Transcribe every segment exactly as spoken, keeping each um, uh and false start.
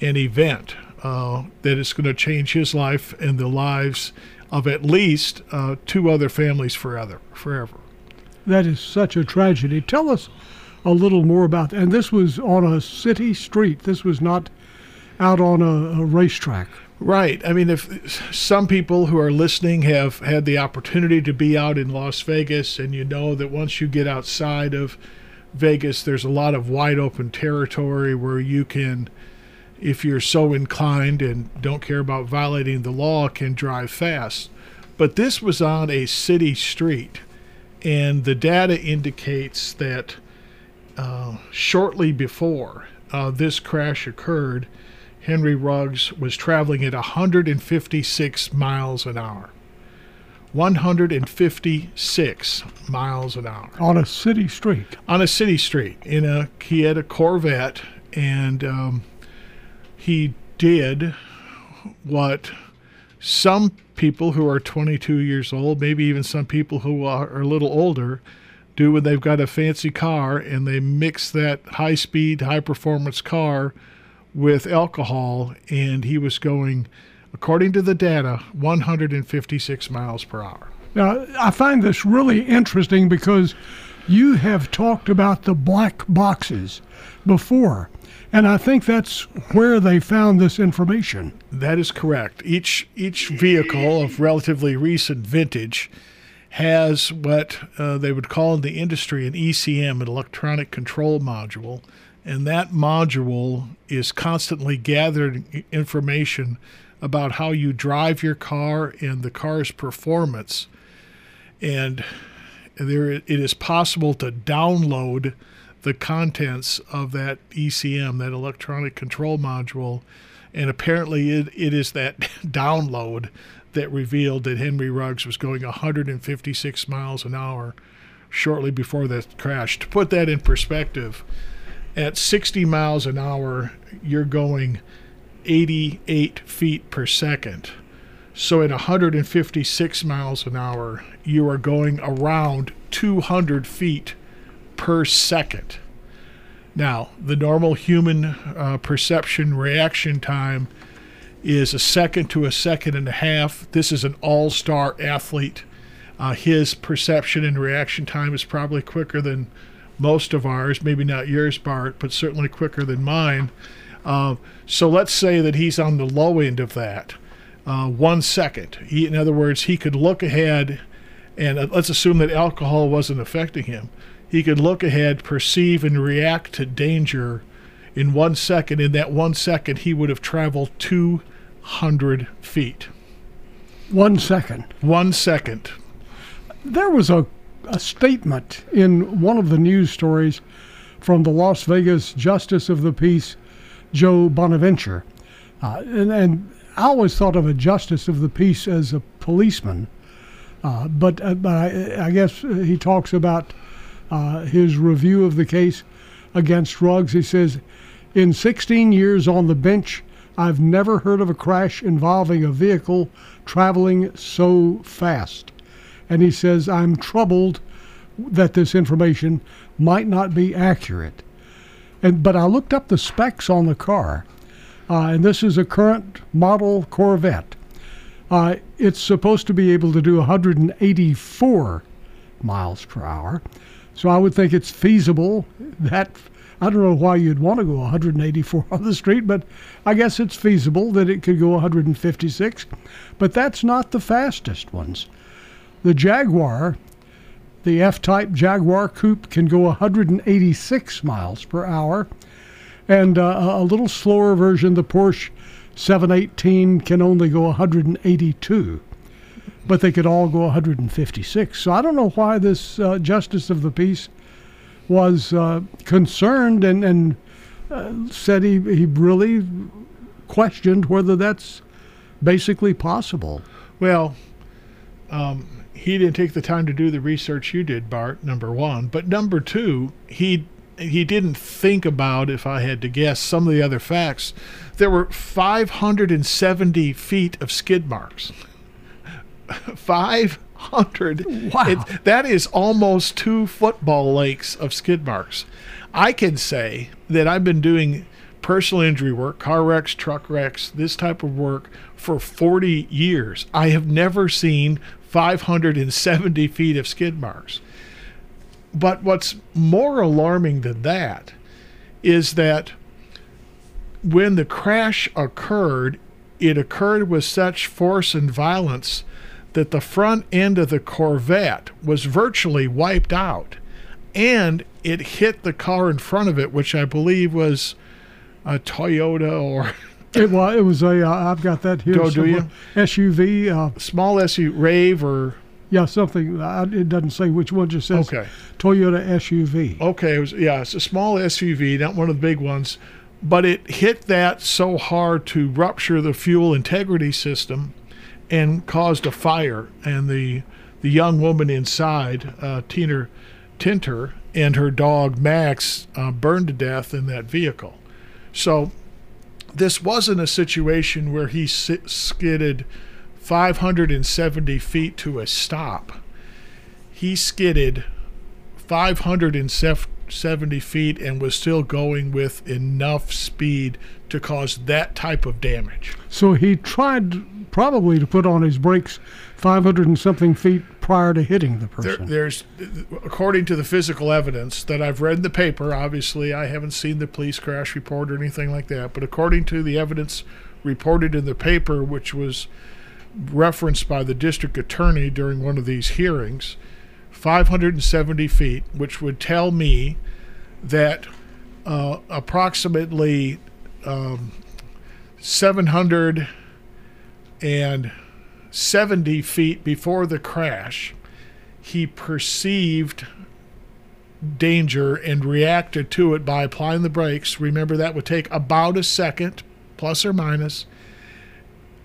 an event uh, that is going to change his life and the lives of at least uh, two other families forever. forever. That is such a tragedy. Tell us a little more about, and this was on a city street. This was not out on a, a racetrack. Right. I mean, if some people who are listening have had the opportunity to be out in Las Vegas, and you know that once you get outside of Vegas, there's a lot of wide open territory where you can, if you're so inclined and don't care about violating the law, can drive fast. But this was on a city street, and the data indicates that Uh, shortly before uh, this crash occurred, Henry Ruggs was traveling at one hundred fifty-six miles an hour. one hundred fifty-six miles an hour. On a city street. On a city street. In a, he had a Corvette, and um, he did what some people who are twenty-two years old, maybe even some people who are, are a little older, do when they've got a fancy car and they mix that high-speed, high-performance car with alcohol, and he was going, according to the data, one hundred fifty-six miles per hour. Now, I find this really interesting because you have talked about the black boxes before, and I think that's where they found this information. That is correct. Each, each vehicle of relatively recent vintage has what uh, they would call in the industry an E C M, an electronic control module, and that module is constantly gathering information about how you drive your car and the car's performance. And there, it is possible to download the contents of that E C M, that electronic control module, and apparently it, it is that download that revealed that Henry Ruggs was going one hundred fifty-six miles an hour shortly before that crash. To put that in perspective, at sixty miles an hour, you're going eighty-eight feet per second. So at one hundred fifty-six miles an hour, you are going around two hundred feet per second. Now, the normal human uh, perception reaction time is a second to a second and a half. This is an all-star athlete. Uh, his perception and reaction time is probably quicker than most of ours, maybe not yours, Bart, but certainly quicker than mine. Uh, so let's say that he's on the low end of that, uh, one second. He, in other words, he could look ahead, and uh, let's assume that alcohol wasn't affecting him. He could look ahead, perceive, and react to danger in one second. In that one second, he would have traveled two hundred feet. One second. One second. There was a, a statement in one of the news stories from the Las Vegas Justice of the Peace, Joe Bonaventure. Uh, and, and I always thought of a Justice of the Peace as a policeman, uh, but, uh, but I, I guess he talks about uh, his review of the case against Ruggs. He says, "In sixteen years on the bench, I've never heard of a crash involving a vehicle traveling so fast." And he says, "I'm troubled that this information might not be accurate." And, but I looked up the specs on the car, uh, and this is a current model Corvette. Uh, it's supposed to be able to do one hundred eighty-four miles per hour, so I would think it's feasible. That I don't know why you'd want to go one hundred eighty-four on the street, but I guess it's feasible that it could go one hundred fifty-six. But that's not the fastest ones. The Jaguar, the F-type Jaguar coupe, can go one hundred eighty-six miles per hour, and uh, a little slower version, the Porsche seven eighteen, can only go one hundred eighty-two, but they could all go one hundred fifty-six. So I don't know why this uh, Justice of the Peace was uh, concerned and, and uh, said he, he really questioned whether that's basically possible. Well, um he didn't take the time to do the research you did, Bart, number one. But number two, he he didn't think about, if I had to guess, some of the other facts. There were five hundred seventy feet of skid marks. five hundred. Wow. It, that is almost two football lengths of skid marks. I can say that I've been doing personal injury work, car wrecks, truck wrecks, this type of work for forty years. I have never seen five hundred seventy feet of skid marks. But what's more alarming than that is that when the crash occurred, it occurred with such force and violence that the front end of the Corvette was virtually wiped out, and it hit the car in front of it, which I believe was a Toyota or... It was, it was a, uh, I've got that here. Go, do you? S U V. Uh, Small S U V, RAV or? Yeah, something. I, it doesn't say which one, just says okay. Toyota S U V. Okay, it was, yeah, it's a small S U V, not one of the big ones. But it hit that so hard to rupture the fuel integrity system and caused a fire. And the, the young woman inside, uh, Tina Tintor, and her dog, Max, uh, burned to death in that vehicle. So this wasn't a situation where he skidded five hundred seventy feet to a stop. He skidded five hundred seventy feet and was still going with enough speed to cause that type of damage. So he tried probably to put on his brakes five hundred and something feet prior to hitting the person. There, there's, according to the physical evidence that I've read in the paper, obviously I haven't seen the police crash report or anything like that, but according to the evidence reported in the paper, which was referenced by the district attorney during one of these hearings, five hundred seventy feet, which would tell me that uh, approximately um, seven hundred seventy feet before the crash, he perceived danger and reacted to it by applying the brakes. Remember, that would take about a second, plus or minus.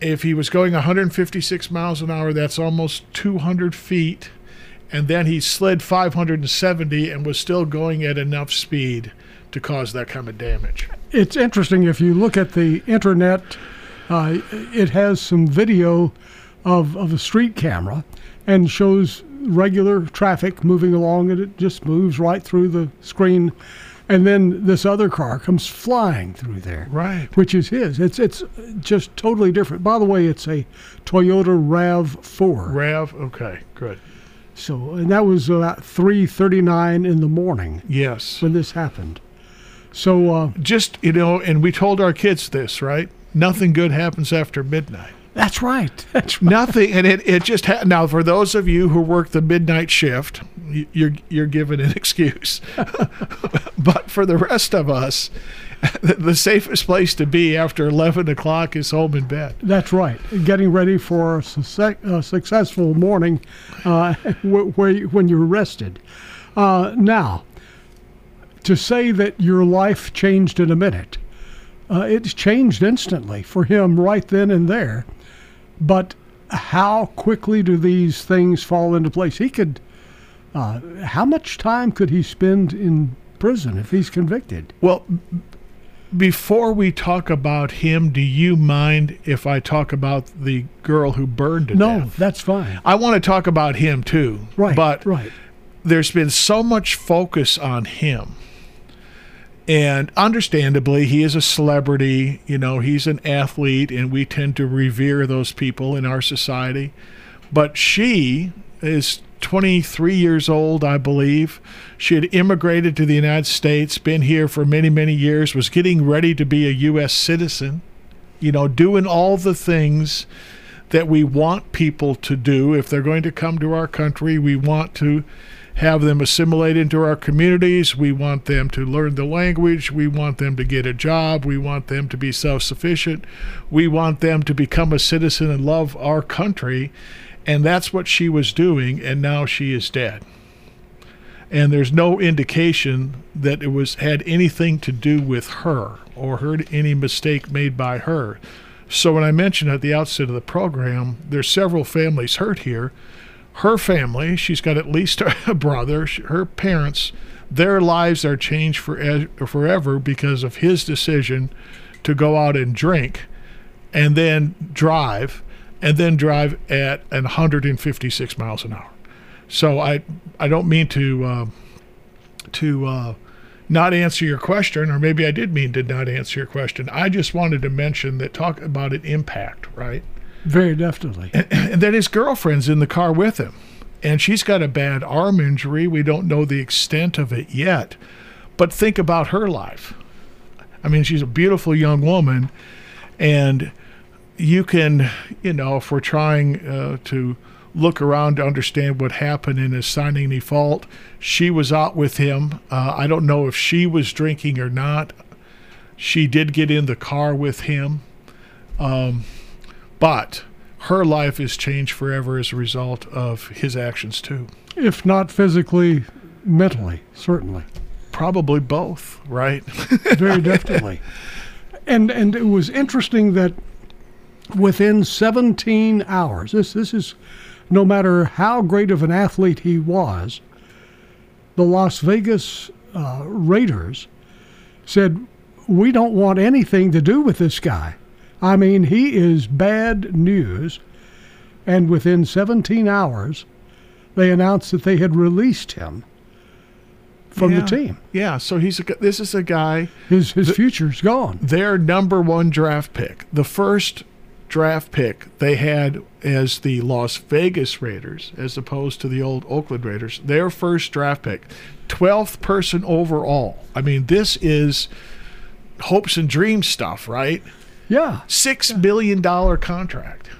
If he was going one hundred fifty-six miles an hour, that's almost two hundred feet. And then he slid five hundred seventy and was still going at enough speed to cause that kind of damage. It's interesting. If you look at the internet, uh, it has some video of, of a street camera and shows regular traffic moving along, and it just moves right through the screen. And then this other car comes flying through there, right? Which is his. It's it's just totally different. By the way, it's a Toyota RAV four. RAV, okay, good. So, and that was about three thirty-nine in the morning. Yes, when this happened. So uh, just you know, and we told our kids this, right? Nothing good happens after midnight. That's right. That's right. Nothing, and it, it just ha- now for those of you who work the midnight shift, you, you're you're given an excuse. But for the rest of us, the safest place to be after eleven o'clock is home in bed. That's right. Getting ready for a, suce- a successful morning, uh, where you, when you're rested. Uh, now, to say that your life changed in a minute, uh, it's changed instantly for him right then and there. But how quickly do these things fall into place? He could, uh, how much time could he spend in prison if he's convicted? Well, before we talk about him, do you mind if I talk about the girl who burned to no, death? No, that's fine. I want to talk about him too. Right, but right. There's been so much focus on him. And understandably, he is a celebrity, you know, he's an athlete, and we tend to revere those people in our society. But she is twenty-three years old, I believe. She had immigrated to the United States, been here for many, many years, was getting ready to be a U S citizen, you know, doing all the things that we want people to do. If they're going to come to our country, we want to have them assimilate into our communities. We want them to learn the language. We want them to get a job. We want them to be self-sufficient. We want them to become a citizen and love our country. And that's what she was doing, and now she is dead. And there's no indication that it was had anything to do with her or heard any mistake made by her. So when I mentioned at the outset of the program, there's several families hurt here. Her family, she's got at least a brother, her parents, their lives are changed forever because of his decision to go out and drink and then drive, and then drive at one hundred fifty-six miles an hour. So I I don't mean to uh, to uh, not answer your question, or maybe I did mean to not answer your question. I just wanted to mention that, talk about an impact, right? Very definitely. And, and then his girlfriend's in the car with him, and she's got a bad arm injury. We don't know the extent of it yet, but think about her life. I mean, she's a beautiful young woman, and you can, you know, if we're trying uh, to look around to understand what happened and assigning any fault, she was out with him. Uh, I don't know if she was drinking or not. She did get in the car with him. Um, but her life is changed forever as a result of his actions, too. If not physically, mentally, certainly. Probably both, right? Very definitely. And, and it was interesting that within seventeen hours, this this is, no matter how great of an athlete he was, the Las Vegas uh, Raiders said, we don't want anything to do with this guy. I mean, he is bad news. And within seventeen hours, they announced that they had released him from yeah. the team. Yeah, so he's a, this is a guy. His his th- future's gone. Their number one draft pick, the first draft pick they had as the Las Vegas Raiders, as opposed to the old Oakland Raiders, their first draft pick, twelfth person overall. I mean, this is hopes and dreams stuff, right? Yeah. Six yeah. billion dollar contract,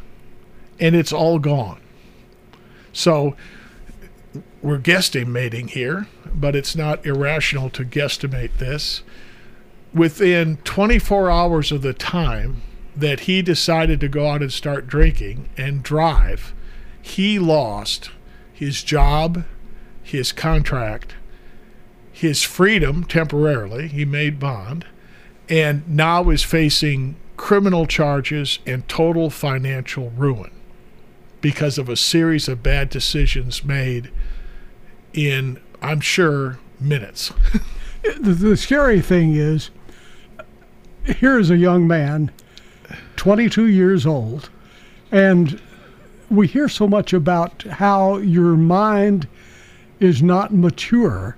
and it's all gone. So we're guesstimating here, but it's not irrational to guesstimate this. within twenty-four hours of the time that he decided to go out and start drinking and drive, he lost his job, his contract, his freedom temporarily. He made bond, and now is facing criminal charges and total financial ruin because of a series of bad decisions made in, I'm sure, minutes. the, the scary thing is, here's a young man, twenty-two years old, and we hear so much about how your mind is not mature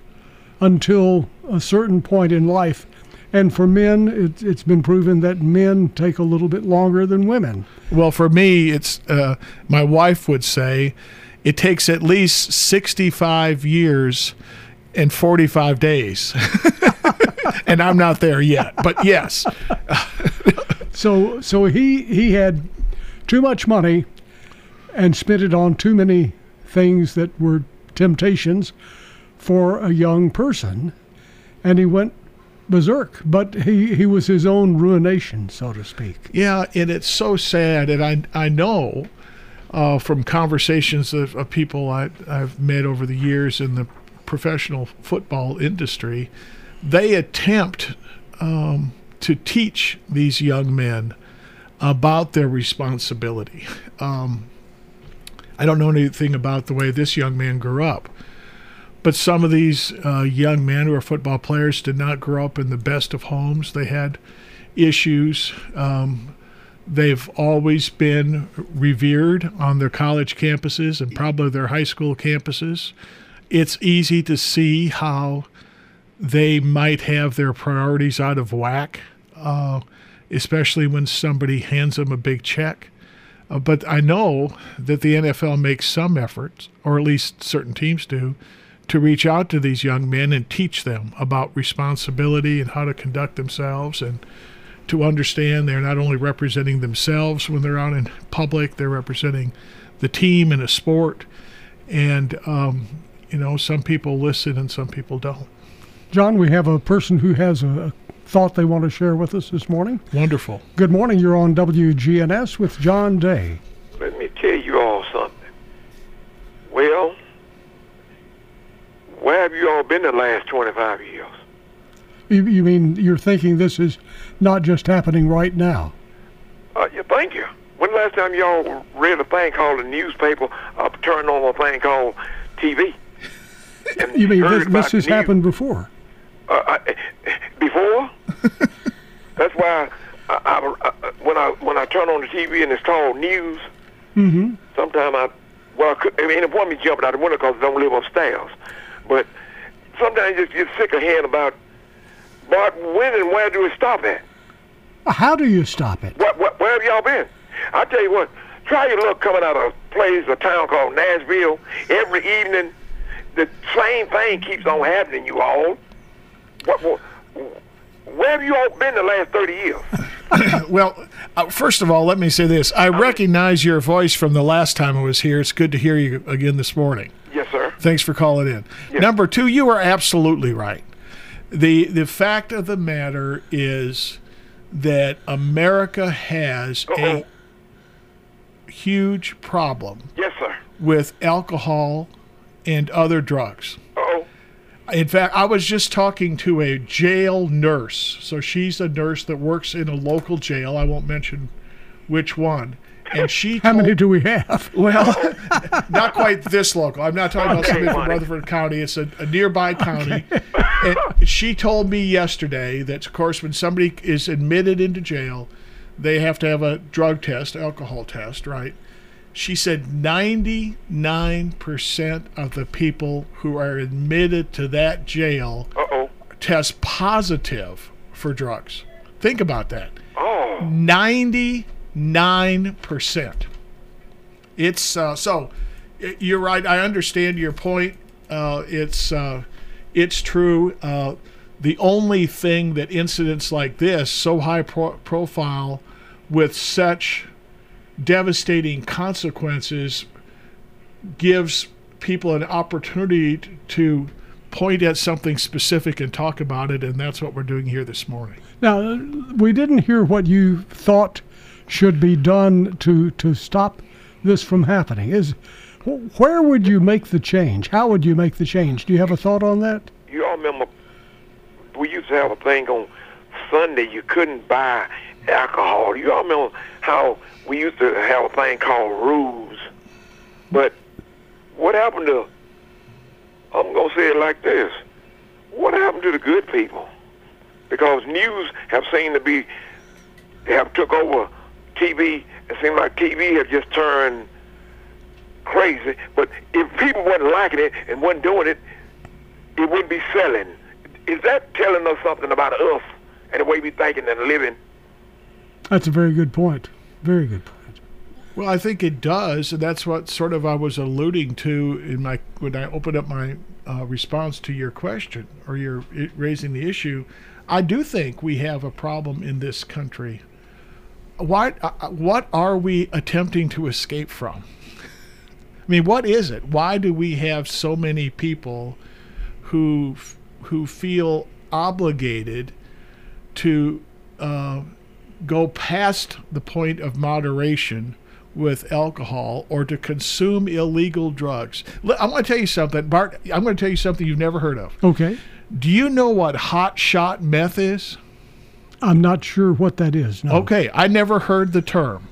until a certain point in life. And for men, it, it's been proven that men take a little bit longer than women. Well, for me, it's uh, my wife would say it takes at least sixty-five years and forty-five days. And I'm not there yet, but yes. so so he, he had too much money and spent it on too many things that were temptations for a young person, and he went berserk, but he, he was his own ruination, so to speak. Yeah, and it's so sad, and I I know uh, from conversations of, of people I, I've met over the years in the professional football industry, they attempt um, to teach these young men about their responsibility. Um, I don't know anything about the way this young man grew up, but some of these uh, young men who are football players did not grow up in the best of homes. They had issues. Um, they've always been revered on their college campuses and probably their high school campuses. It's easy to see how they might have their priorities out of whack, uh, especially when somebody hands them a big check. Uh, but I know that the N F L makes some efforts, or at least certain teams do, to reach out to these young men and teach them about responsibility and how to conduct themselves, and to understand they're not only representing themselves when they're out in public, they're representing the team in a sport. And, um, you know, some people listen and some people don't. John, we have a person who has a thought they want to share with us this morning. Wonderful. Good morning. You're on W G N S with John Day. Let me tell you all something. Well, where have you all been the last twenty-five years? You, you mean you're thinking this is not just happening right now? Uh, yeah, thank you. When the last time y'all read a thing called a newspaper or turned on a thing called T V? You mean this, this has happened before? Uh, I, before? That's why I, I, I, when I when I turn on the T V and it's called news, mm-hmm. sometimes I, well, I, could, I mean, it won't be jumping out the window because I don't live upstairs. But sometimes you just get sick of hearing about, Bart, when and where do we stop at? How do you stop it? What, what, where have y'all been? I tell you what, try your luck coming out of a place, a town called Nashville. Every evening, the same thing keeps on happening, you all. What, what, where have you all been the last thirty years? Well, uh, first of all, let me say this. I recognize your voice from the last time I was here. It's good to hear you again this morning. Yes, sir. Thanks for calling in. Yes. Number two, you are absolutely right. The The fact of the matter is that America has Uh-oh. a huge problem yes, sir. with alcohol and other drugs. Uh-oh. In fact, I was just talking to a jail nurse. So she's a nurse that works in a local jail. I won't mention which one. And she How told, many do we have? Well, not quite this local. I'm not talking okay, about somebody from Rutherford County. It's a, a nearby county. Okay. And she told me yesterday that, of course, when somebody is admitted into jail, they have to have a drug test, alcohol test, right? She said ninety-nine percent of the people who are admitted to that jail Uh-oh. test positive for drugs. Think about that. Oh. ninety percent. Nine percent. It's uh, so. You're right. I understand your point. Uh, it's uh, it's true. Uh, the only thing that incidents like this, so high pro- profile, with such devastating consequences, gives people an opportunity to point at something specific and talk about it, and that's what we're doing here this morning. Now, we didn't hear what you thought should be done to, to stop this from happening. Is where would you make the change? How would you make the change? Do you have a thought on that? You all remember we used to have a thing on Sunday. You couldn't buy alcohol. You all remember how we used to have a thing called rules. But what happened to, I'm going to say it like this, what happened to the good people? Because news have seemed to be, have took over T V. It seemed like T V have just turned crazy. But if people wasn't liking it and wasn't doing it, it wouldn't be selling. Is that telling us something about us and the way we thinking and living? That's a very good point. Very good point. Well, I think it does, and that's what sort of I was alluding to in my when I opened up my uh, response to your question or your it, raising the issue. I do think we have a problem in this country. Why? Uh, what are we attempting to escape from? I mean, what is it? Why do we have so many people who who feel obligated to uh, go past the point of moderation with alcohol or to consume illegal drugs? I'm going to tell you something, Bart. I'm going to tell you something you've never heard of. Okay. Do you know what hot shot meth is? I'm not sure what that is. No. Okay, I never heard the term.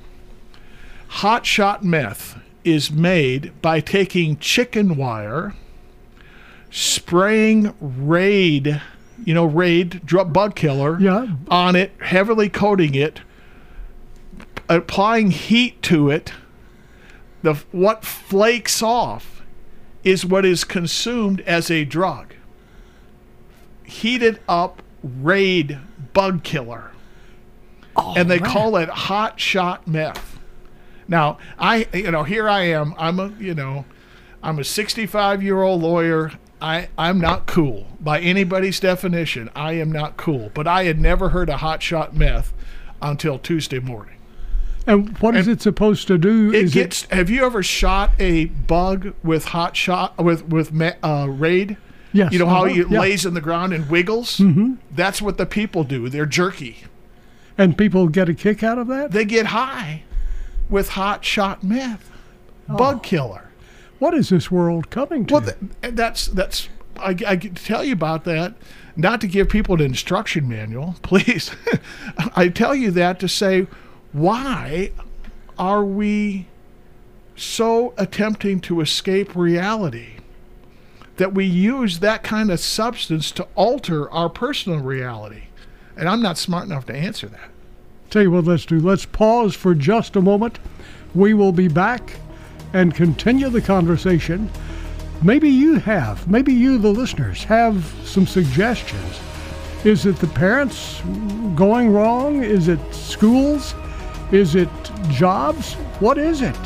Hot shot meth is made by taking chicken wire, spraying Raid, you know, Raid drug bug killer, yeah, on it, heavily coating it, applying heat to it. The what flakes off is what is consumed as a drug. Heated up Raid bug killer. Oh, and they man. call it hot shot meth. Now, I you know, here I am. I'm a, you know, I'm a sixty-five-year-old lawyer. I I'm not cool by anybody's definition. I am not cool, but I had never heard of hot shot meth until Tuesday morning. And what is and it supposed to do? It is gets. It, have you ever shot a bug with hot shot with with uh, Raid? Yes. You know how it yeah. lays in the ground and wiggles. Mm-hmm. That's what the people do. They're jerky. And people get a kick out of that. They get high with hot shot meth, oh. bug killer. What is this world coming to? Well, th- that's that's. I, I can tell you about that, not to give people an instruction manual, please. I tell you that to say, why are we so attempting to escape reality that we use that kind of substance to alter our personal reality? And I'm not smart enough to answer that. Tell you what let's do. Let's pause for just a moment. We will be back and continue the conversation. Maybe you have, maybe you, the listeners, have some suggestions. Is it the parents going wrong? Is it schools? Is it jobs? What is it?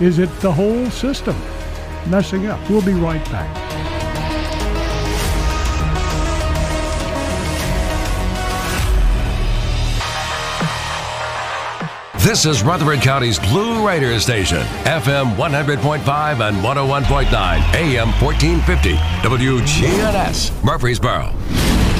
Is it the whole system messing up? We'll be right back. This is Rutherford County's Blue Raider Station, F M one hundred point five and one oh one point nine, A M fourteen fifty, W G N S, Murfreesboro.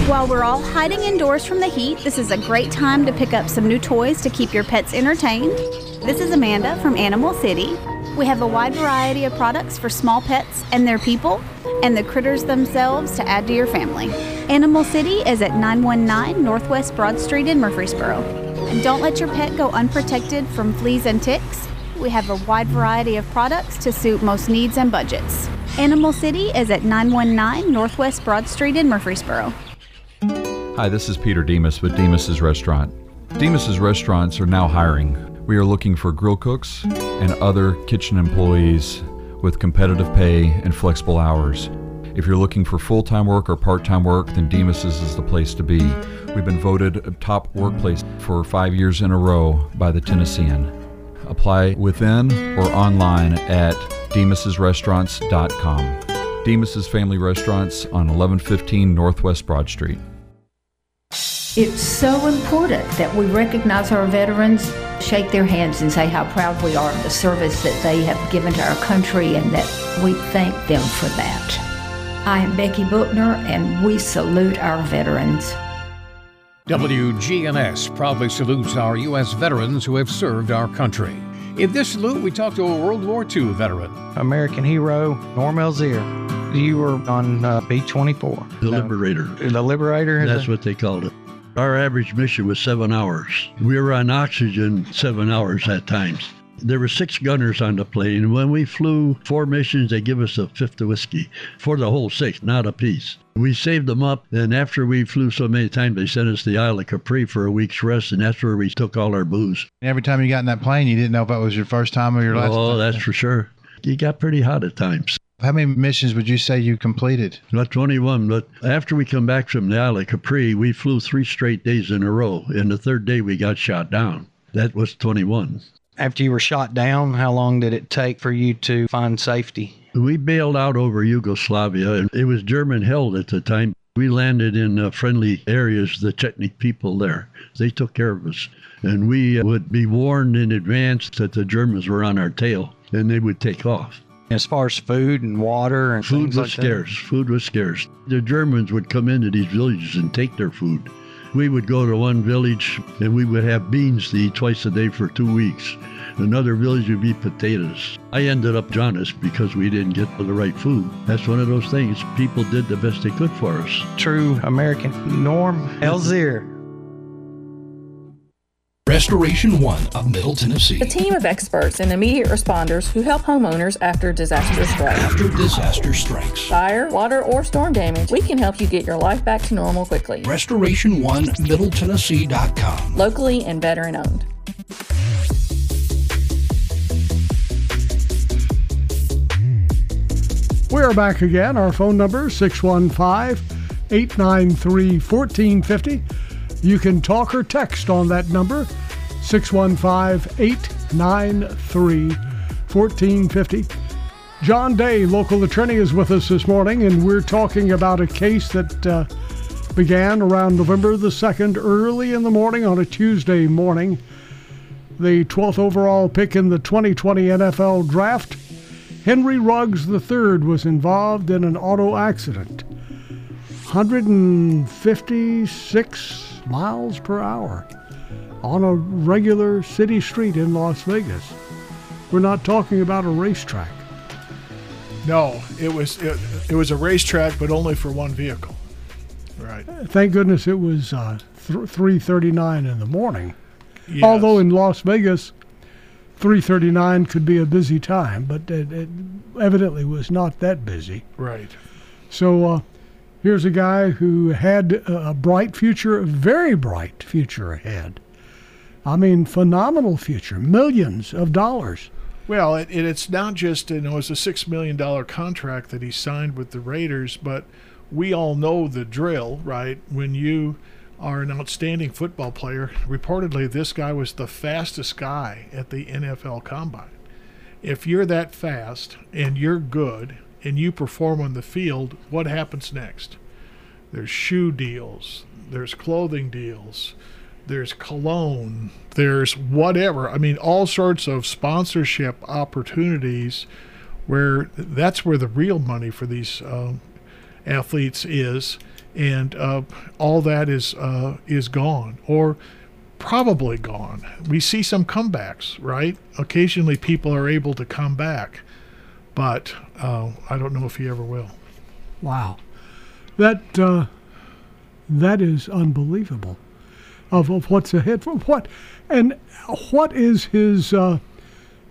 While we're all hiding indoors from the heat, this is a great time to pick up some new toys to keep your pets entertained. This is Amanda from Animal City. We have a wide variety of products for small pets and their people, and the critters themselves to add to your family. Animal City is at nine one nine Northwest Broad Street in Murfreesboro. And don't let your pet go unprotected from fleas and ticks. We have a wide variety of products to suit most needs and budgets. Animal City is at nine one nine Northwest Broad Street in Murfreesboro. Hi, this is Peter Demas with Demas's Restaurant. Demas's Restaurants are now hiring. We are looking for grill cooks and other kitchen employees with competitive pay and flexible hours. If you're looking for full-time work or part-time work, then Demas's is the place to be. We've been voted a top workplace for five years in a row by the Tennessean. Apply within or online at demas restaurants dot com. Demas's Family Restaurants on eleven fifteen Northwest Broad Street. It's so important that we recognize our veterans, shake their hands and say how proud we are of the service that they have given to our country and that we thank them for that. I am Becky Buckner, and we salute our veterans. W G N S proudly salutes our U S veterans who have served our country. In this salute, we talk to a World War Two veteran. American hero, Norm Elzier. You were on uh, B twenty-four. The Liberator. Uh, the Liberator? That's what they called it. Our average mission was seven hours. We were on oxygen seven hours at times. There were six gunners on the plane. When we flew four missions, they give us a fifth of whiskey for the whole six, not a piece. We saved them up, and after we flew so many times, they sent us to the Isle of Capri for a week's rest, and that's where we took all our booze. Every time you got in that plane, you didn't know if that was your first time or your last time? Oh, that's for sure. You got pretty hot at times. How many missions would you say you completed? Not twenty-one, but after we come back from the Isle of Capri, we flew three straight days in a row, and the third day we got shot down. That was twenty-one. After you were shot down, how long did it take for you to find safety? We bailed out over Yugoslavia, and it was German-held at the time. We landed in uh, friendly areas, the Chetnik people there. They took care of us, and we uh, would be warned in advance that the Germans were on our tail, and they would take off. As far as food and water and food was scarce. Food was scarce. The Germans would come into these villages and take their food. We would go to one village and we would have beans to eat twice a day for two weeks. Another village would be potatoes. I ended up jaundiced because we didn't get the right food. That's one of those things. People did the best they could for us. True American. Norm Elzier. Restoration One of Middle Tennessee. A team of experts and immediate responders who help homeowners after disaster strikes. After disaster strikes. Fire, water, or storm damage, we can help you get your life back to normal quickly. Restoration One Middle Tennessee dot com. Locally and veteran owned. We're back again. Our phone number is six one five, eight nine three, one four five zero. You can talk or text on that number, six one five, eight nine three, one four five zero. John Day, local attorney, is with us this morning, and we're talking about a case that uh, began around November the second, early in the morning on a Tuesday morning. The twelfth overall pick in the twenty twenty N F L Draft, Henry Ruggs the third was involved in an auto accident. one hundred fifty-six miles per hour on a regular city street in Las Vegas. We're not talking about a racetrack. No, it was it, it was a racetrack, but only for one vehicle. Right. Thank goodness it was uh, th- three thirty-nine in the morning. Yes. Although in Las Vegas, three thirty-nine could be a busy time, but it, it evidently was not that busy. Right. So. Uh, Here's a guy who had a bright future, a very bright future ahead. I mean, phenomenal future, millions of dollars. Well, it, it, it's not just, you know, it's a six million dollars contract that he signed with the Raiders, but we all know the drill, right? When you are an outstanding football player, reportedly this guy was the fastest guy at the N F L Combine. If you're that fast and you're good, and you perform on the field, what happens next? There's shoe deals, there's clothing deals, there's cologne, there's whatever. I mean, all sorts of sponsorship opportunities where that's where the real money for these uh, athletes is, and uh, all that is uh, is gone, or probably gone. We see some comebacks, right? Occasionally people are able to come back. But uh, I don't know if he ever will. Wow. That uh, that is unbelievable of, of what's ahead. For what and what is his uh,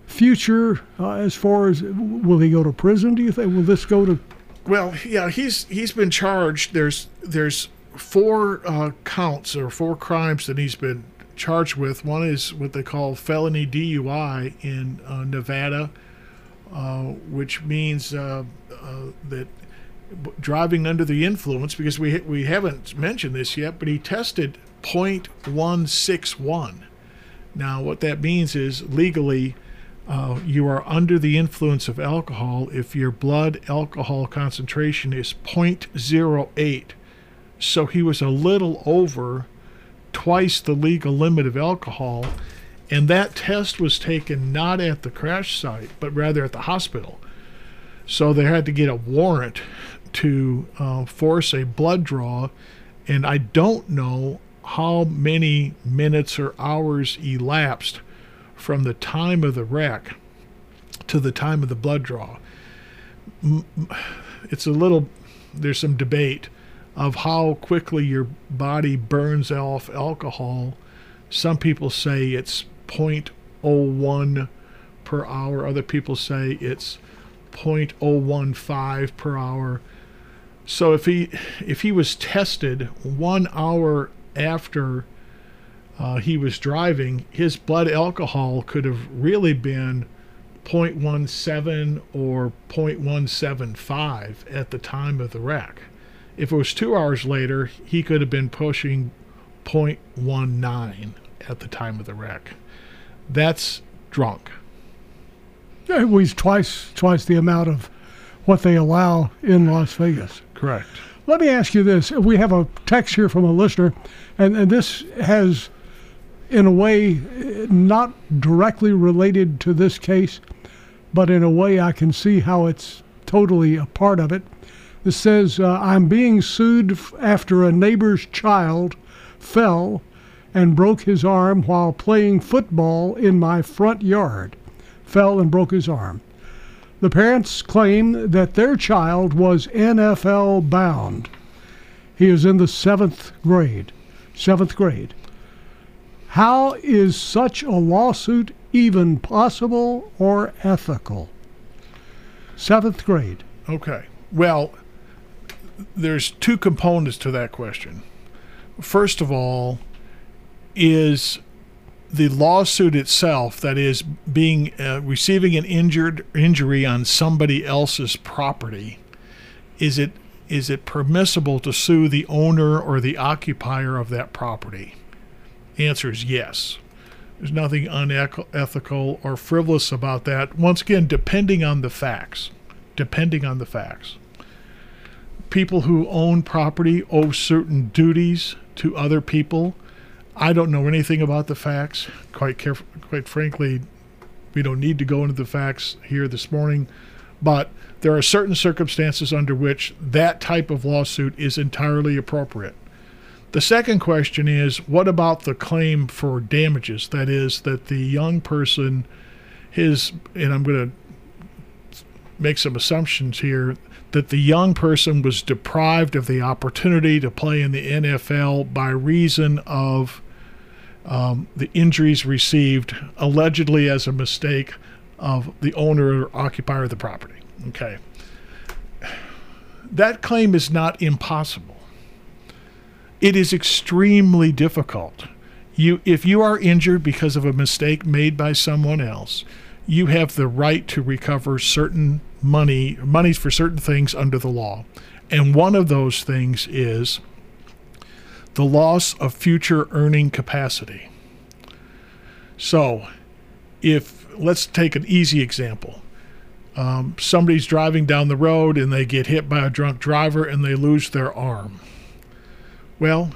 future uh, as far as, will he go to prison, do you think? Will this go to... Well, yeah, he's he's been charged. There's, there's four uh, counts or four crimes that he's been charged with. One is what they call felony D U I in uh, Nevada. Uh, which means uh, uh, that b- driving under the influence, because we ha- we haven't mentioned this yet, but he tested point one six one. Now, what that means is legally uh, you are under the influence of alcohol if your blood alcohol concentration is point zero eight. So he was a little over twice the legal limit of alcohol. And that test was taken not at the crash site, but rather at the hospital. So they had to get a warrant to uh, force a blood draw, and I don't know how many minutes or hours elapsed from the time of the wreck to the time of the blood draw. It's a little, there's some debate of how quickly your body burns off alcohol. Some people say it's zero point zero one per hour. Other people say it's zero point zero one five per hour. So if he if he was tested one hour after uh, he was driving, his blood alcohol could have really been zero point one seven or zero point one seven five at the time of the wreck. If it was two hours later, he could have been pushing zero point one nine at the time of the wreck. That's drunk. Yeah, it weighs twice, twice the amount of what they allow in Las Vegas. Correct. Let me ask you this. We have a text here from a listener, and, and this has, in a way, not directly related to this case, but in a way I can see how it's totally a part of it. This says, uh, I'm being sued after a neighbor's child fell and broke his arm while playing football in my front yard. Fell and broke his arm. The parents claim that their child was N F L bound. He is in the seventh grade. Seventh grade. How is such a lawsuit even possible or ethical? Seventh grade. Okay. Well, there's two components to that question. First of all, is the lawsuit itself, that is being uh, receiving an injured injury on somebody else's property, is it is it permissible to sue the owner or the occupier of that property? The answer is yes. There's nothing unethical or frivolous about that. Once again, depending on the facts, depending on the facts. People who own property owe certain duties to other people. I don't know anything about the facts. Quite caref- quite frankly, we don't need to go into the facts here this morning, but there are certain circumstances under which that type of lawsuit is entirely appropriate. The second question is, what about the claim for damages? That is, that the young person, his, and I'm going to make some assumptions here, that the young person was deprived of the opportunity to play in the N F L by reason of um, the injuries received, allegedly as a mistake of the owner or occupier of the property. Okay. That claim is not impossible. It is extremely difficult. You, if you are injured because of a mistake made by someone else, you have the right to recover certain money, monies for certain things under the law. And one of those things is the loss of future earning capacity. So if, let's take an easy example. Um, somebody's driving down the road and they get hit by a drunk driver and they lose their arm. Well,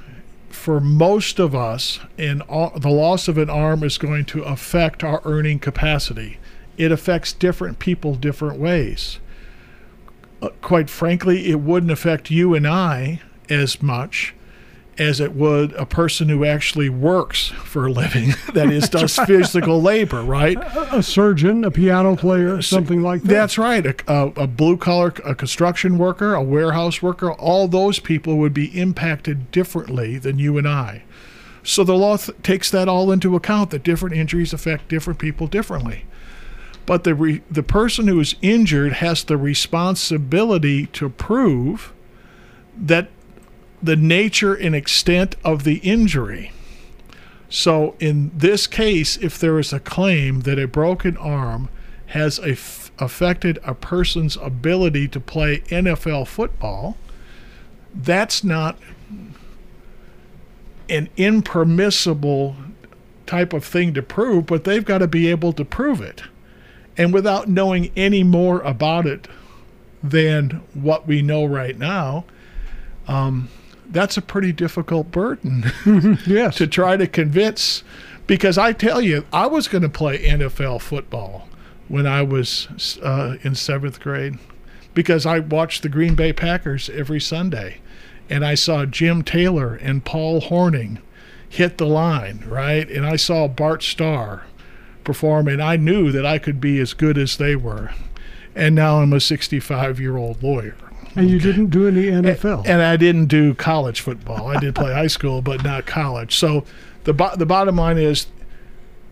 for most of us, and the loss of an arm is going to affect our earning capacity. It affects different people different ways. Uh, quite frankly, it wouldn't affect you and I as much as it would a person who actually works for a living, that is, does physical labor, right? A, a surgeon, a piano player, something like that. That's right. A, a, a blue-collar, a construction worker, a warehouse worker, all those people would be impacted differently than you and I. So the law th- takes that all into account, that different injuries affect different people differently. But the re- the person who is injured has the responsibility to prove that the nature and extent of the injury. So in this case, if there is a claim that a broken arm has a f- affected a person's ability to play N F L football, that's not an impermissible type of thing to prove, but they've got to be able to prove it. And without knowing any more about it than what we know right now, um, that's a pretty difficult burden yes. to try to convince. Because I tell you, I was going to play N F L football when I was uh, in seventh grade because I watched the Green Bay Packers every Sunday, and I saw Jim Taylor and Paul Hornung hit the line, right? And I saw Bart Starr perform, and I knew that I could be as good as they were. And now I'm a sixty-five-year-old lawyer. And you didn't do any N F L. And, and I didn't do college football. I did play high school, but not college. So the bo- the bottom line is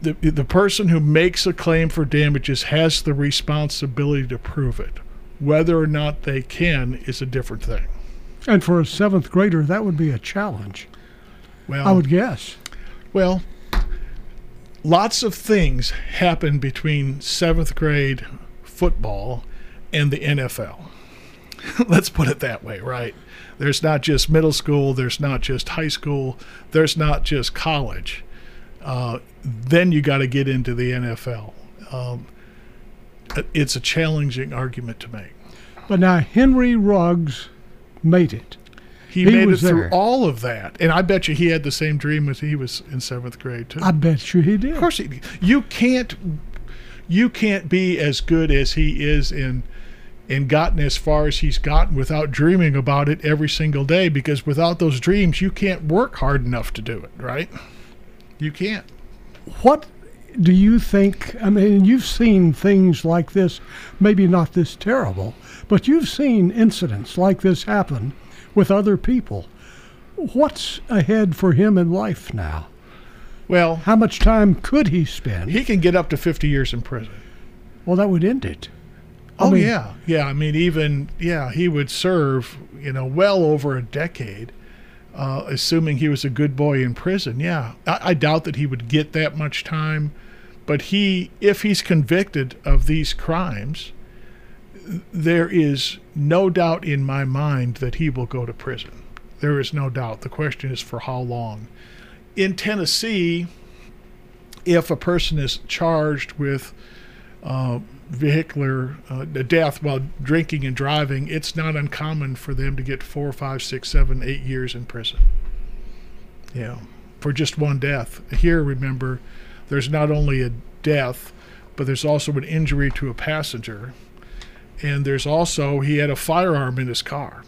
the the person who makes a claim for damages has the responsibility to prove it. Whether or not they can is a different thing. And for a seventh grader, that would be a challenge. Well, I would guess. Well, lots of things happen between seventh grade football and the N F L. Let's put it that way, right? There's not just middle school. There's not just high school. There's not just college. Uh, then you got to get into the N F L. Um, it's a challenging argument to make. But now Henry Ruggs made it. He, he made it through there. All of that. And I bet you he had the same dream as he was in seventh grade, too. I bet you he did. Of course he did. You can't, you can't be as good as he is in and gotten as far as he's gotten without dreaming about it every single day, because without those dreams, you can't work hard enough to do it, right? You can't. What do you think? I mean, you've seen things like this, maybe not this terrible, but you've seen incidents like this happen with other people. What's ahead for him in life now? Well, how much time could he spend? He can get up to fifty years in prison. Well, that would end it. Oh, I mean, yeah. Yeah, I mean, even, yeah, he would serve, you know, well over a decade, uh, assuming he was a good boy in prison. Yeah, I, I doubt that he would get that much time. But he, if he's convicted of these crimes, there is no doubt in my mind that he will go to prison. There is no doubt. The question is for how long. In Tennessee, if a person is charged with uh, vehicular uh, death while drinking and driving, it's not uncommon for them to get four, five, six, seven, eight years in prison. Yeah, for just one death. Here, remember, there's not only a death, but there's also an injury to a passenger, and there's also he had a firearm in his car.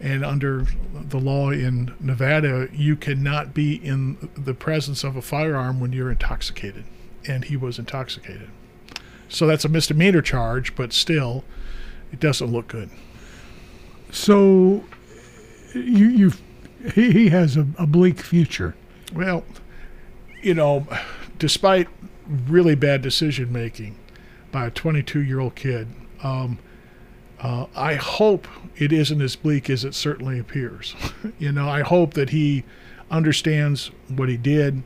And under the law in Nevada, you cannot be in the presence of a firearm when you're intoxicated, and he was intoxicated. So that's a misdemeanor charge, but still, it doesn't look good. So, you you he, he has a, a bleak future. Well, you know, despite really bad decision making by a twenty-two-year-old kid, um, uh, I hope it isn't as bleak as it certainly appears. You know, I hope that he understands what he did.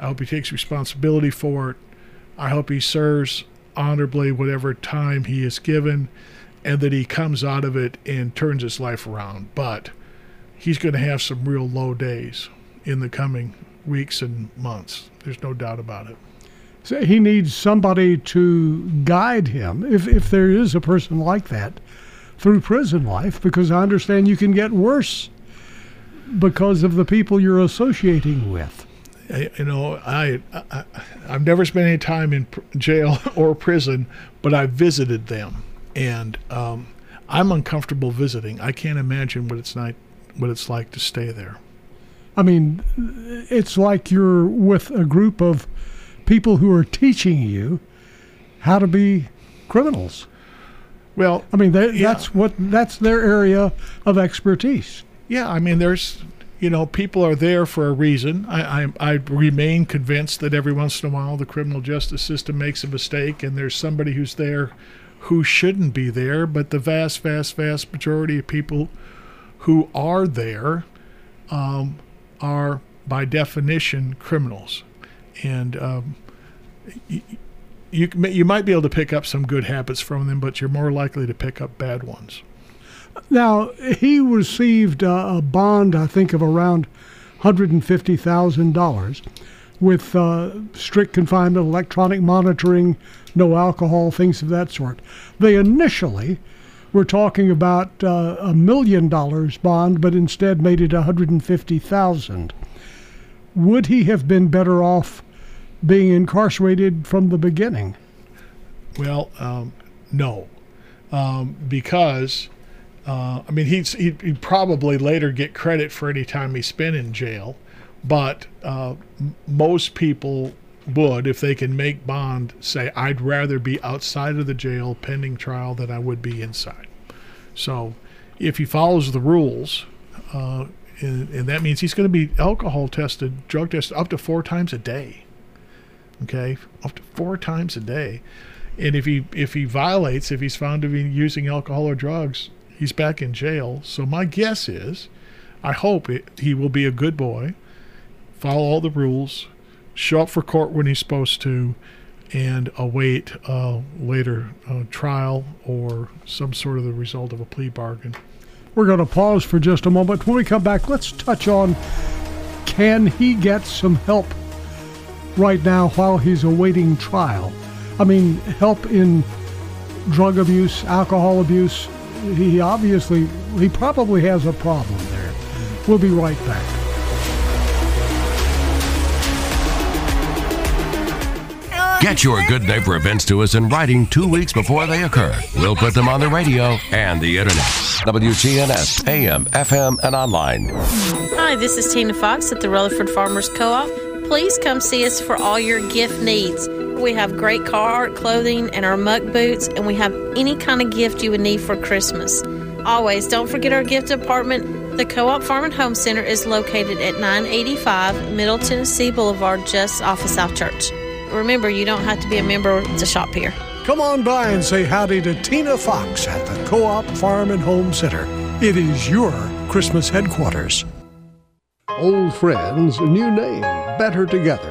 I hope he takes responsibility for it. I hope he serves honorably whatever time he is given, and that he comes out of it and turns his life around. But he's going to have some real low days in the coming weeks and months. There's no doubt about it. So he needs somebody to guide him, if if there is a person like that, through prison life, because I understand you can get worse because of the people you're associating with. You know, I, I, I've never spent any time in pr- jail or prison, but I've visited them. And um, I'm uncomfortable visiting. I can't imagine what it's, not, what it's like to stay there. I mean, it's like you're with a group of people who are teaching you how to be criminals. Well, I mean, they, yeah. that's what that's their area of expertise. Yeah, I mean, there's... You know, people are there for a reason. I, I I remain convinced that every once in a while the criminal justice system makes a mistake, and there's somebody who's there who shouldn't be there. But the vast, vast, vast majority of people who are there um, are, by definition, criminals. And um, you, you you might be able to pick up some good habits from them, but you're more likely to pick up bad ones. Now, he received a bond, I think, of around one hundred fifty thousand dollars with uh, strict confinement, electronic monitoring, no alcohol, things of that sort. They initially were talking about uh, a million dollars bond, but instead made it one hundred fifty thousand dollars. Would he have been better off being incarcerated from the beginning? Well, um, no. um, because, uh, I mean, he'd, he'd, he'd probably later get credit for any time he spent in jail, but uh, m- most people would, if they can make bond, say, I'd rather be outside of the jail pending trial than I would be inside. So if he follows the rules, uh, and, and that means he's going to be alcohol tested, drug tested up to four times a day. Okay, up to four times a day. And if he if he violates, if he's found to be using alcohol or drugs, he's back in jail. So my guess is, I hope it, he will be a good boy, follow all the rules, show up for court when he's supposed to, and await uh, later uh, trial or some sort of the result of a plea bargain. We're going to pause for just a moment. When we come back, let's touch on, can he get some help right now while he's awaiting trial? I mean, help in drug abuse, alcohol abuse. He obviously, he probably has a problem there. We'll be right back. Get your good neighbor events to us in writing two weeks before they occur. We'll put them on the radio and the internet. W G N S, A M, F M, and online. Hi, this is Tina Fox at the Rutherford Farmers Co-op. Please come see us for all your gift needs. We have great car art, clothing, and our muck boots, and we have any kind of gift you would need for Christmas. Always, don't forget our gift department. The Co-op Farm and Home Center is located at nine eighty-five Middle Tennessee Boulevard, just off of South Church. Remember, you don't have to be a member to shop here. Come on by and say howdy to Tina Fox at the Co-op Farm and Home Center. It is your Christmas headquarters. Old friends, new name, better together,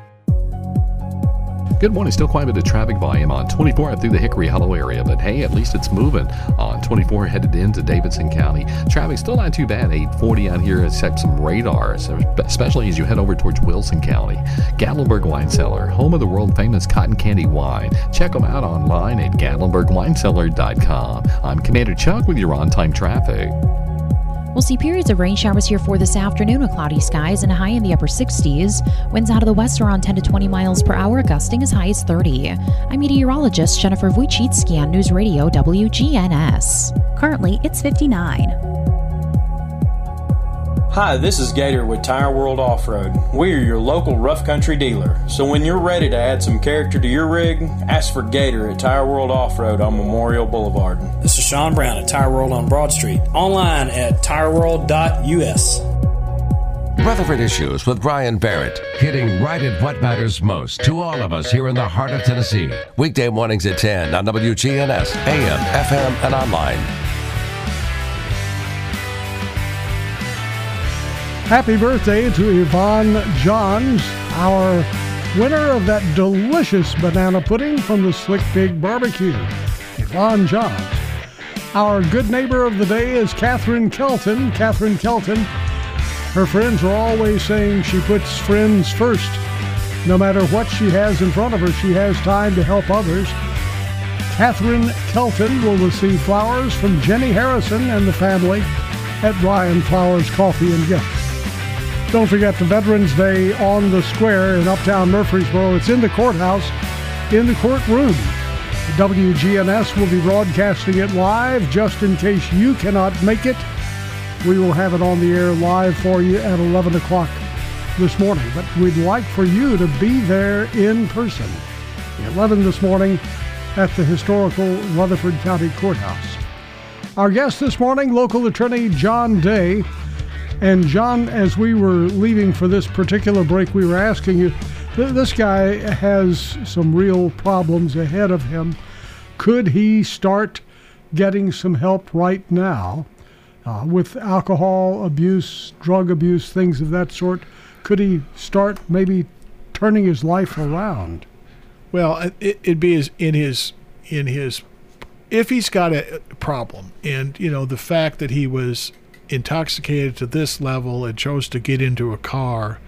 Good morning. Still quite a bit of traffic volume on twenty-four through the Hickory Hollow area, but hey, at least it's moving on twenty-four headed into Davidson County. Traffic still not too bad. eight forty out here, except some radars, especially as you head over towards Wilson County. Gatlinburg Wine Cellar, home of the world-famous cotton candy wine. Check them out online at gatlinburg wine cellar dot com. I'm Commander Chuck with your on-time traffic. We'll see periods of rain showers here for this afternoon with cloudy skies and a high in the upper sixties. Winds out of the west around ten to twenty miles per hour, gusting as high as thirty. I'm meteorologist Jennifer Wojcicki on News Radio W G N S. Currently, it's fifty-nine. Hi, this is Gator with Tire World Off-Road. We are your local rough country dealer, so when you're ready to add some character to your rig, ask for Gator at Tire World Off-Road on Memorial Boulevard. This is Sean Brown at Tire World on Broad Street, online at tire world dot u s. Rutherford Issues with Brian Barrett, hitting right at what matters most to all of us here in the heart of Tennessee. Weekday mornings at ten on W G N S, A M, F M, and online. Happy birthday to Yvonne Johns, our winner of that delicious banana pudding from the Slick Pig Barbecue. Yvonne Johns. Our good neighbor of the day is Catherine Kelton. Catherine Kelton. Her friends are always saying she puts friends first. No matter what she has in front of her, she has time to help others. Catherine Kelton will receive flowers from Jenny Harrison and the family at Ryan Flowers Coffee and Gifts. Don't forget the Veterans Day on the Square in Uptown Murfreesboro. It's in the courthouse, in the courtroom. W G N S will be broadcasting it live just in case you cannot make it. We will have it on the air live for you at eleven o'clock this morning. But we'd like for you to be there in person at eleven this morning at the historical Rutherford County Courthouse. Our guest this morning, local attorney John Day. And John, as we were leaving for this particular break, we were asking you, th- this guy has some real problems ahead of him. Could he start getting some help right now uh, with alcohol abuse, drug abuse, things of that sort? Could he start maybe turning his life around? Well, it, it'd be his, in his in his if he's got a problem, and you know the fact that he was intoxicated to this level and chose to get into a car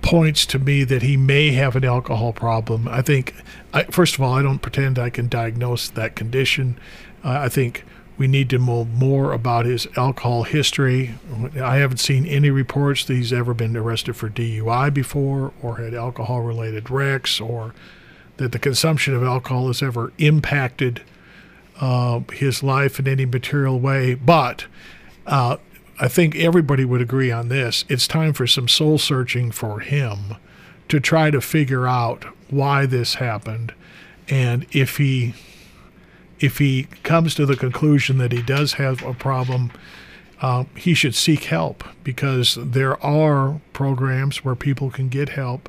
points to me that he may have an alcohol problem. I think, I, first of all, I don't pretend I can diagnose that condition. Uh, I think we need to know more about his alcohol history. I haven't seen any reports that he's ever been arrested for D U I before or had alcohol-related wrecks or that the consumption of alcohol has ever impacted uh, his life in any material way. But uh, I think everybody would agree on this. It's time for some soul-searching for him to try to figure out why this happened. And if he... If he comes to the conclusion that he does have a problem, uh, he should seek help, because there are programs where people can get help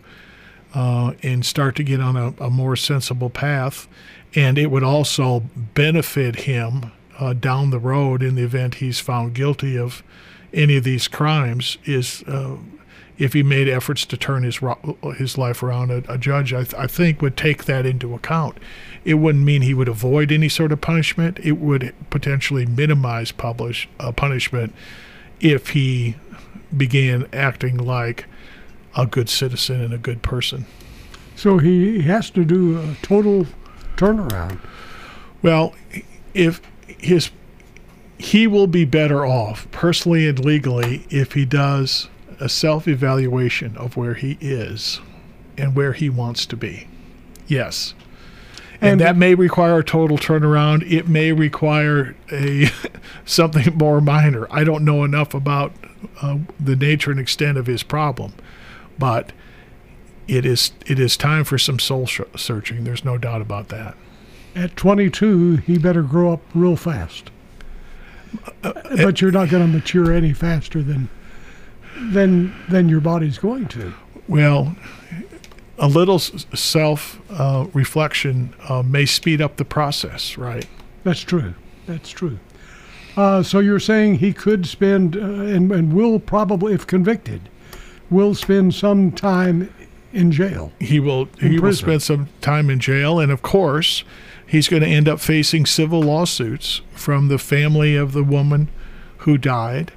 uh, and start to get on a, a more sensible path. And it would also benefit him uh, down the road in the event he's found guilty of any of these crimes, is uh, if he made efforts to turn his his life around. A, a judge, I, th- I think, would take that into account. It wouldn't mean he would avoid any sort of punishment. It would potentially minimize publish, uh, punishment if he began acting like a good citizen and a good person. So he has to do a total turnaround. Well, if his he will be better off personally and legally if he does a self-evaluation of where he is and where he wants to be. Yes. And that may require a total turnaround. It may require a something more minor. I don't know enough about uh, the nature and extent of his problem, but it is it is time for some soul sh- searching. There's no doubt about that. At twenty-two, he better grow up real fast. Uh, but you're not going to mature any faster than than than your body's going to. Well, a little self uh, reflection uh, may speed up the process, right? That's true. That's true. Uh, so you're saying he could spend, uh, and, and will probably, if convicted, will spend some time in jail. He will. He will spend some time in jail, and of course, he's going to end up facing civil lawsuits from the family of the woman who died.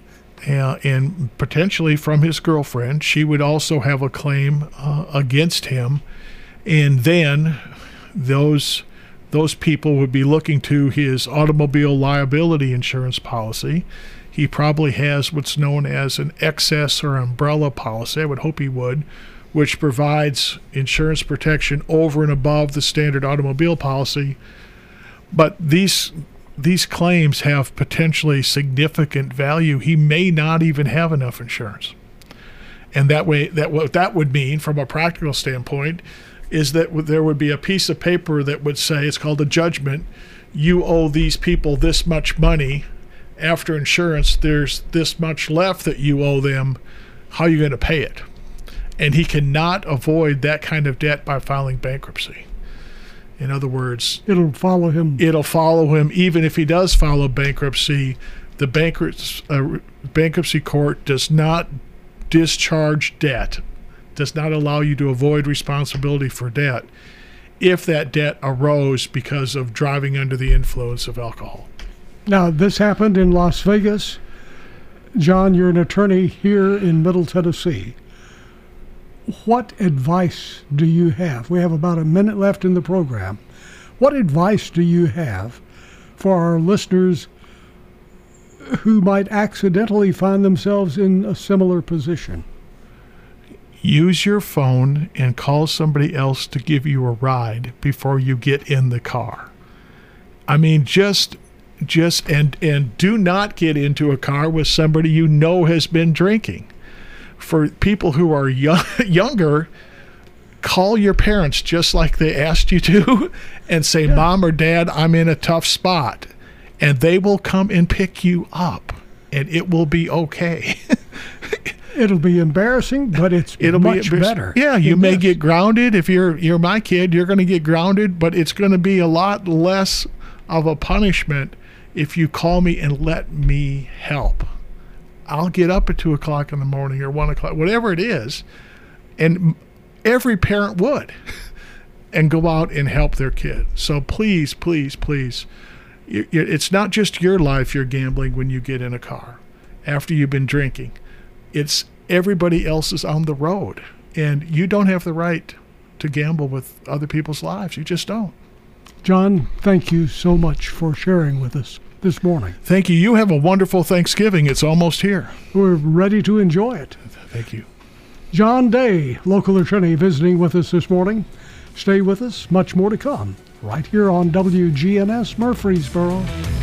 Uh, and potentially from his girlfriend. She would also have a claim uh, against him. And then those those people would be looking to his automobile liability insurance policy. He probably has what's known as an excess or umbrella policy. I would hope he would, which provides insurance protection over and above the standard automobile policy. But these... These claims have potentially significant value. He may not even have enough insurance. And that way, that what that would mean from a practical standpoint is that there would be a piece of paper that would say, it's called a judgment, you owe these people this much money. After insurance, there's this much left that you owe them. How are you going to pay it? And he cannot avoid that kind of debt by filing bankruptcy. In other words, it'll follow him. It'll follow him. Even if he does follow bankruptcy, the bankrupt, uh, bankruptcy court does not discharge debt, does not allow you to avoid responsibility for debt if that debt arose because of driving under the influence of alcohol. Now, this happened in Las Vegas. John, you're an attorney here in Middle Tennessee. What advice do you have? We have about a minute left in the program. What advice do you have for our listeners who might accidentally find themselves in a similar position? Use your phone and call somebody else to give you a ride before you get in the car. I mean, just, just, and, and do not get into a car with somebody you know has been drinking. For people who are young, younger, call your parents just like they asked you to and say, yeah. Mom or Dad, I'm in a tough spot. And they will come and pick you up, and it will be okay. It'll be embarrassing, but it's It'll much be better. Yeah, you may is. get grounded. If you're you're my kid, you're going to get grounded, but it's going to be a lot less of a punishment if you call me and let me help. I'll get up at two o'clock in the morning or one o'clock, whatever it is. And every parent would and go out and help their kid. So please, please, please. It's not just your life you're gambling when you get in a car. after you've been drinking. It's everybody else is on the road, and you don't have the right to gamble with other people's lives. You just don't. John, thank you so much for sharing with us this morning. Thank you. You have a wonderful Thanksgiving. It's almost here. We're ready to enjoy it. Thank you. John Day, local attorney, visiting with us this morning. Stay with us. Much more to come right here on W G N S Murfreesboro.